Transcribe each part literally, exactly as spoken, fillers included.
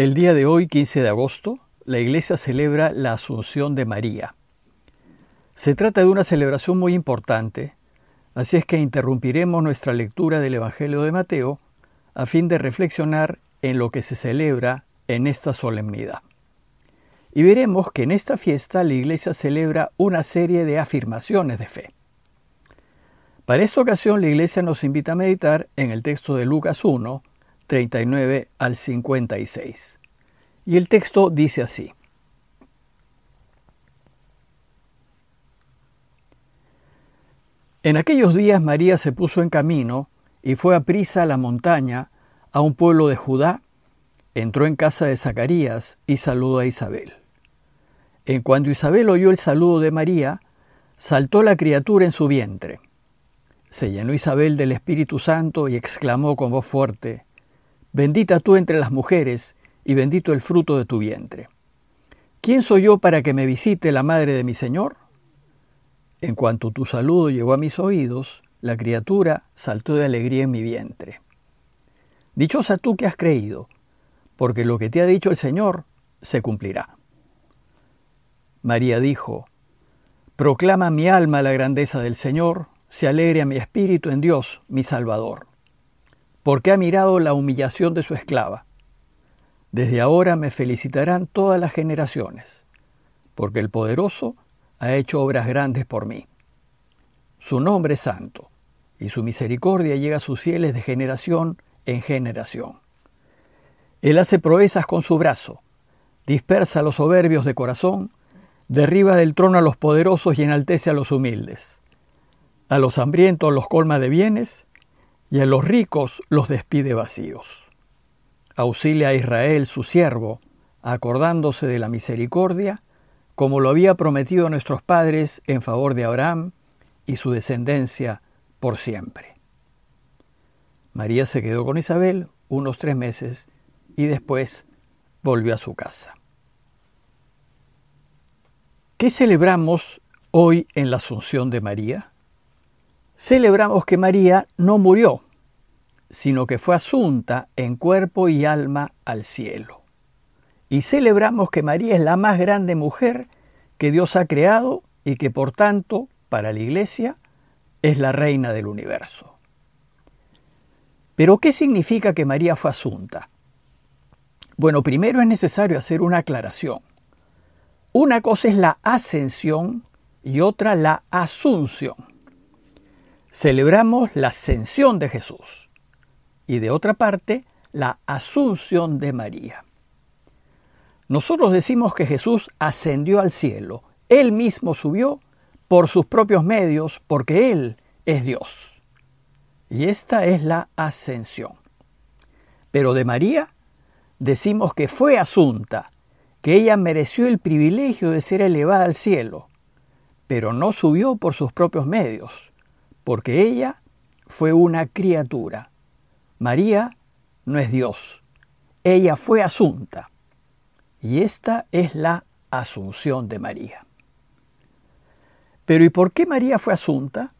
El día de hoy, quince de agosto, la Iglesia celebra la Asunción de María. Se trata de una celebración muy importante, así es que interrumpiremos nuestra lectura del Evangelio de Mateo a fin de reflexionar en lo que se celebra en esta solemnidad. Y veremos que en esta fiesta la Iglesia celebra una serie de afirmaciones de fe. Para esta ocasión, la Iglesia nos invita a meditar en el texto de Lucas uno, treinta y nueve al cincuenta y seis. Y el texto dice así: En aquellos días María se puso en camino y fue a prisa a la montaña, a un pueblo de Judá. Entró en casa de Zacarías y saludó a Isabel. En cuanto Isabel oyó el saludo de María, saltó la criatura en su vientre. Se llenó Isabel del Espíritu Santo y exclamó con voz fuerte: Bendita tú entre las mujeres, y bendito el fruto de tu vientre. ¿Quién soy yo para que me visite la madre de mi Señor? En cuanto tu saludo llegó a mis oídos, la criatura saltó de alegría en mi vientre. Dichosa tú que has creído, porque lo que te ha dicho el Señor se cumplirá. María dijo: Proclama mi alma la grandeza del Señor, se alegre a mi espíritu en Dios, mi Salvador, porque ha mirado la humillación de su esclava. Desde ahora me felicitarán todas las generaciones, porque el Poderoso ha hecho obras grandes por mí. Su nombre es santo, y su misericordia llega a sus fieles de generación en generación. Él hace proezas con su brazo, dispersa a los soberbios de corazón, derriba del trono a los poderosos y enaltece a los humildes. A los hambrientos los colma de bienes, y a los ricos los despide vacíos. Auxilia a Israel, su siervo, acordándose de la misericordia, como lo había prometido a nuestros padres en favor de Abraham y su descendencia por siempre. María se quedó con Isabel unos tres meses y después volvió a su casa. ¿Qué celebramos hoy en la Asunción de María? Celebramos que María no murió, sino que fue asunta en cuerpo y alma al cielo. Y celebramos que María es la más grande mujer que Dios ha creado y que, por tanto, para la Iglesia, es la reina del universo. ¿Pero qué significa que María fue asunta? Bueno, primero es necesario hacer una aclaración. Una cosa es la ascensión y otra la asunción. Celebramos la ascensión de Jesús y, de otra parte, la asunción de María. Nosotros decimos que Jesús ascendió al cielo. Él mismo subió por sus propios medios porque Él es Dios. Y esta es la ascensión. Pero de María decimos que fue asunta, que ella mereció el privilegio de ser elevada al cielo, pero no subió por sus propios medios, porque ella fue una criatura. María no es Dios. Ella fue asunta. Y esta es la asunción de María. Pero ¿y por qué María fue asunta?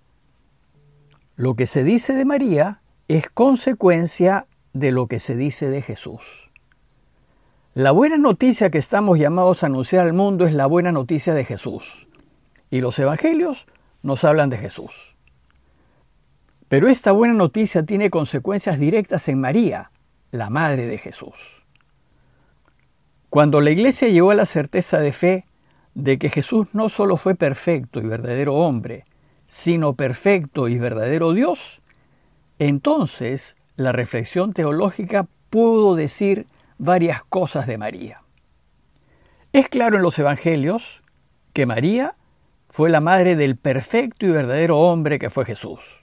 Lo que se dice de María es consecuencia de lo que se dice de Jesús. La buena noticia que estamos llamados a anunciar al mundo es la buena noticia de Jesús. Y los evangelios nos hablan de Jesús. Pero esta buena noticia tiene consecuencias directas en María, la madre de Jesús. Cuando la Iglesia llegó a la certeza de fe de que Jesús no solo fue perfecto y verdadero hombre, sino perfecto y verdadero Dios, entonces la reflexión teológica pudo decir varias cosas de María. Es claro en los evangelios que María fue la madre del perfecto y verdadero hombre que fue Jesús.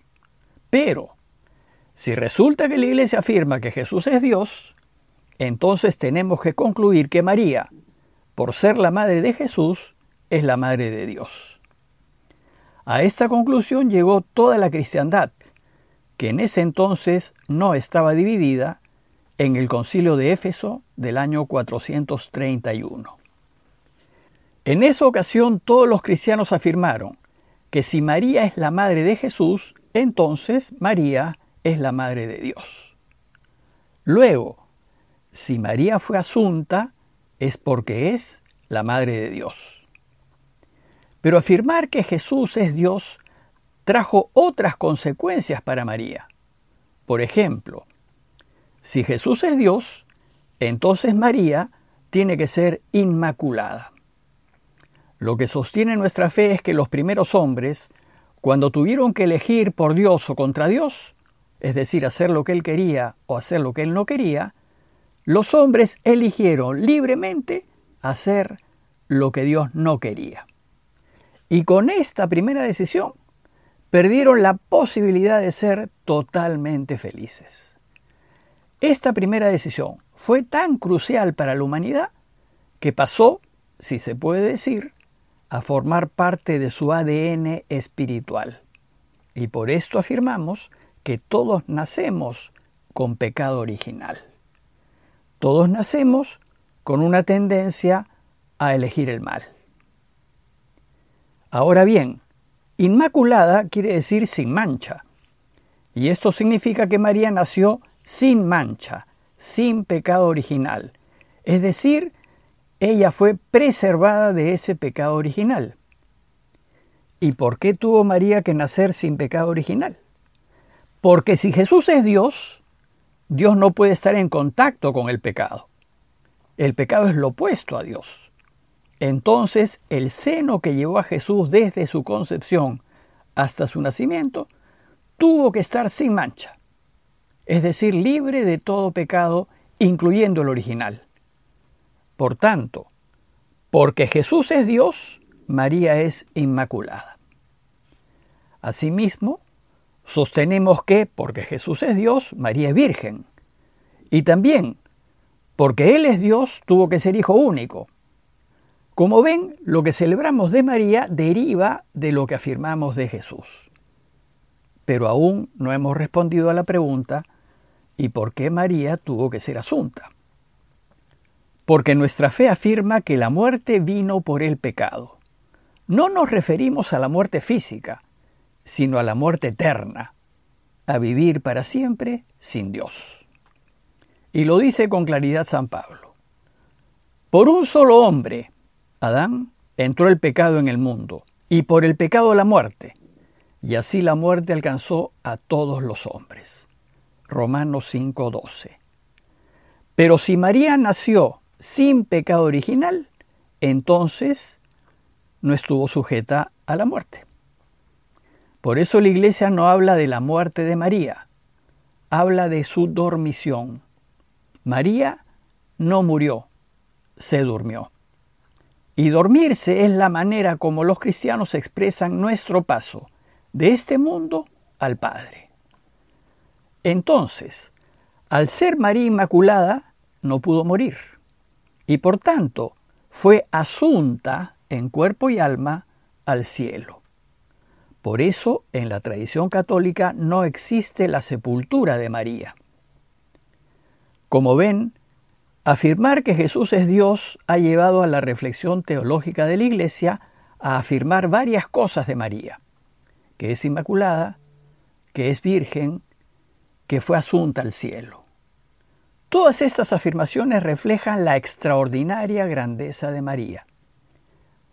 Pero, si resulta que la Iglesia afirma que Jesús es Dios, entonces tenemos que concluir que María, por ser la madre de Jesús, es la madre de Dios. A esta conclusión llegó toda la cristiandad, que en ese entonces no estaba dividida, en el Concilio de Éfeso del año cuatrocientos treinta y uno. En esa ocasión todos los cristianos afirmaron que si María es la madre de Jesús, entonces María es la madre de Dios. Luego, si María fue asunta, es porque es la Madre de Dios. Pero afirmar que Jesús es Dios trajo otras consecuencias para María. Por ejemplo, si Jesús es Dios, entonces María tiene que ser inmaculada. Lo que sostiene nuestra fe es que los primeros hombres, cuando tuvieron que elegir por Dios o contra Dios, es decir, hacer lo que él quería o hacer lo que él no quería, los hombres eligieron libremente hacer lo que Dios no quería. Y con esta primera decisión, perdieron la posibilidad de ser totalmente felices. Esta primera decisión fue tan crucial para la humanidad que pasó, si se puede decir, a formar parte de su A D N espiritual. Y por esto afirmamos que todos nacemos con pecado original. Todos nacemos con una tendencia a elegir el mal. Ahora bien, inmaculada quiere decir sin mancha. Y esto significa que María nació sin mancha, sin pecado original. Es decir, ella fue preservada de ese pecado original. ¿Y por qué tuvo María que nacer sin pecado original? Porque si Jesús es Dios, Dios no puede estar en contacto con el pecado. El pecado es lo opuesto a Dios. Entonces, el seno que llevó a Jesús desde su concepción hasta su nacimiento tuvo que estar sin mancha, es decir, libre de todo pecado, incluyendo el original. Por tanto, porque Jesús es Dios, María es inmaculada. Asimismo, sostenemos que, porque Jesús es Dios, María es virgen. Y también, porque Él es Dios, tuvo que ser hijo único. Como ven, lo que celebramos de María deriva de lo que afirmamos de Jesús. Pero aún no hemos respondido a la pregunta, ¿y por qué María tuvo que ser asunta? Porque nuestra fe afirma que la muerte vino por el pecado. No nos referimos a la muerte física, sino a la muerte eterna, a vivir para siempre sin Dios. Y lo dice con claridad San Pablo. Por un solo hombre, Adán, entró el pecado en el mundo, y por el pecado la muerte, y así la muerte alcanzó a todos los hombres. Romanos cinco doce. Pero si María nació sin pecado original, entonces no estuvo sujeta a la muerte. Por eso la Iglesia no habla de la muerte de María, habla de su dormición. María no murió, se durmió. Y dormirse es la manera como los cristianos expresan nuestro paso de este mundo al Padre. Entonces, al ser María Inmaculada, no pudo morir. Y por tanto, fue asunta en cuerpo y alma al cielo. Por eso, en la tradición católica no existe la sepultura de María. Como ven, afirmar que Jesús es Dios ha llevado a la reflexión teológica de la Iglesia a afirmar varias cosas de María, que es inmaculada, que es virgen, que fue asunta al cielo. Todas estas afirmaciones reflejan la extraordinaria grandeza de María,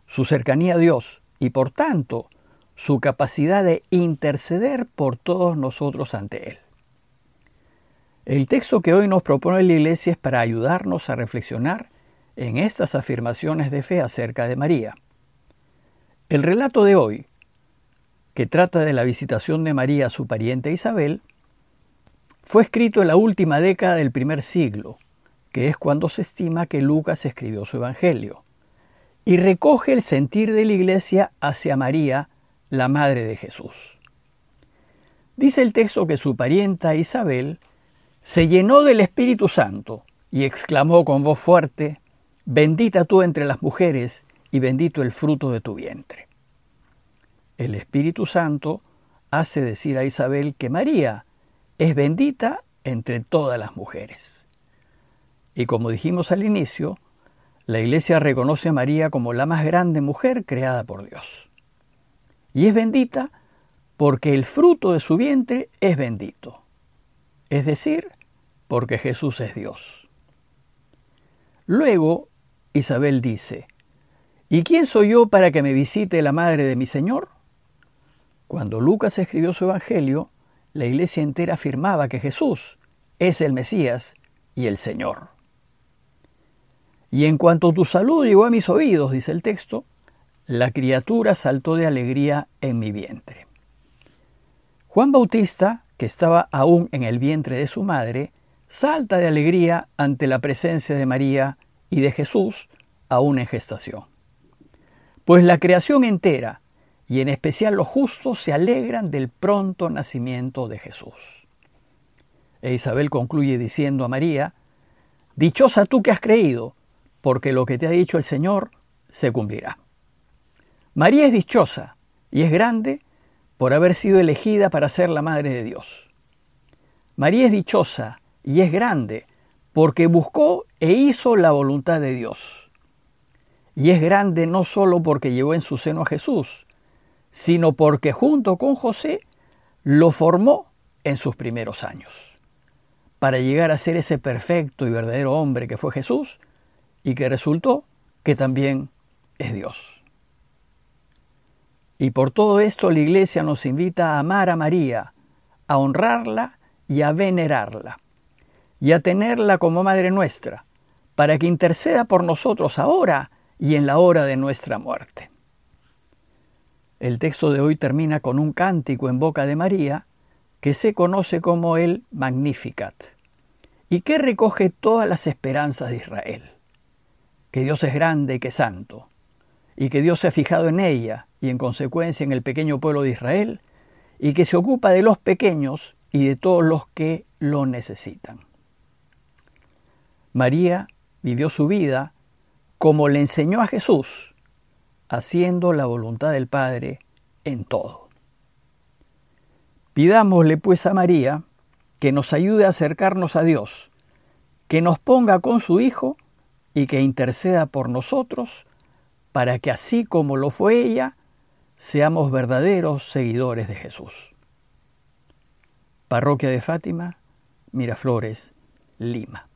su cercanía a Dios y, por tanto, su capacidad de interceder por todos nosotros ante Él. El texto que hoy nos propone la Iglesia es para ayudarnos a reflexionar en estas afirmaciones de fe acerca de María. El relato de hoy, que trata de la visitación de María a su pariente Isabel, fue escrito en la última década del primer siglo, que es cuando se estima que Lucas escribió su Evangelio, y recoge el sentir de la Iglesia hacia María, la madre de Jesús. Dice el texto que su parienta Isabel se llenó del Espíritu Santo y exclamó con voz fuerte, «Bendita tú entre las mujeres y bendito el fruto de tu vientre». El Espíritu Santo hace decir a Isabel que María es bendita entre todas las mujeres. Y como dijimos al inicio, la Iglesia reconoce a María como la más grande mujer creada por Dios. Y es bendita porque el fruto de su vientre es bendito. Es decir, porque Jesús es Dios. Luego Isabel dice: ¿y quién soy yo para que me visite la madre de mi Señor? Cuando Lucas escribió su evangelio, la iglesia entera afirmaba que Jesús es el Mesías y el Señor. Y en cuanto tu salud llegó a mis oídos, dice el texto, la criatura saltó de alegría en mi vientre. Juan Bautista, que estaba aún en el vientre de su madre, salta de alegría ante la presencia de María y de Jesús, aún en gestación. Pues la creación entera, y en especial los justos, se alegran del pronto nacimiento de Jesús. E Isabel concluye diciendo a María: dichosa tú que has creído, porque lo que te ha dicho el Señor se cumplirá. María es dichosa y es grande por haber sido elegida para ser la madre de Dios. María es dichosa y es grande porque buscó e hizo la voluntad de Dios. Y es grande no solo porque llevó en su seno a Jesús, sino porque junto con José lo formó en sus primeros años, para llegar a ser ese perfecto y verdadero hombre que fue Jesús y que resultó que también es Dios. Y por todo esto la Iglesia nos invita a amar a María, a honrarla y a venerarla, y a tenerla como Madre nuestra, para que interceda por nosotros ahora y en la hora de nuestra muerte. El texto de hoy termina con un cántico en boca de María que se conoce como el Magnificat y que recoge todas las esperanzas de Israel. Que Dios es grande y que es santo, y que Dios se ha fijado en ella y en consecuencia en el pequeño pueblo de Israel, y que se ocupa de los pequeños y de todos los que lo necesitan. María vivió su vida como le enseñó a Jesús, haciendo la voluntad del Padre en todo. Pidámosle pues a María que nos ayude a acercarnos a Dios, que nos ponga con su Hijo y que interceda por nosotros, para que así como lo fue ella, seamos verdaderos seguidores de Jesús. Parroquia de Fátima, Miraflores, Lima.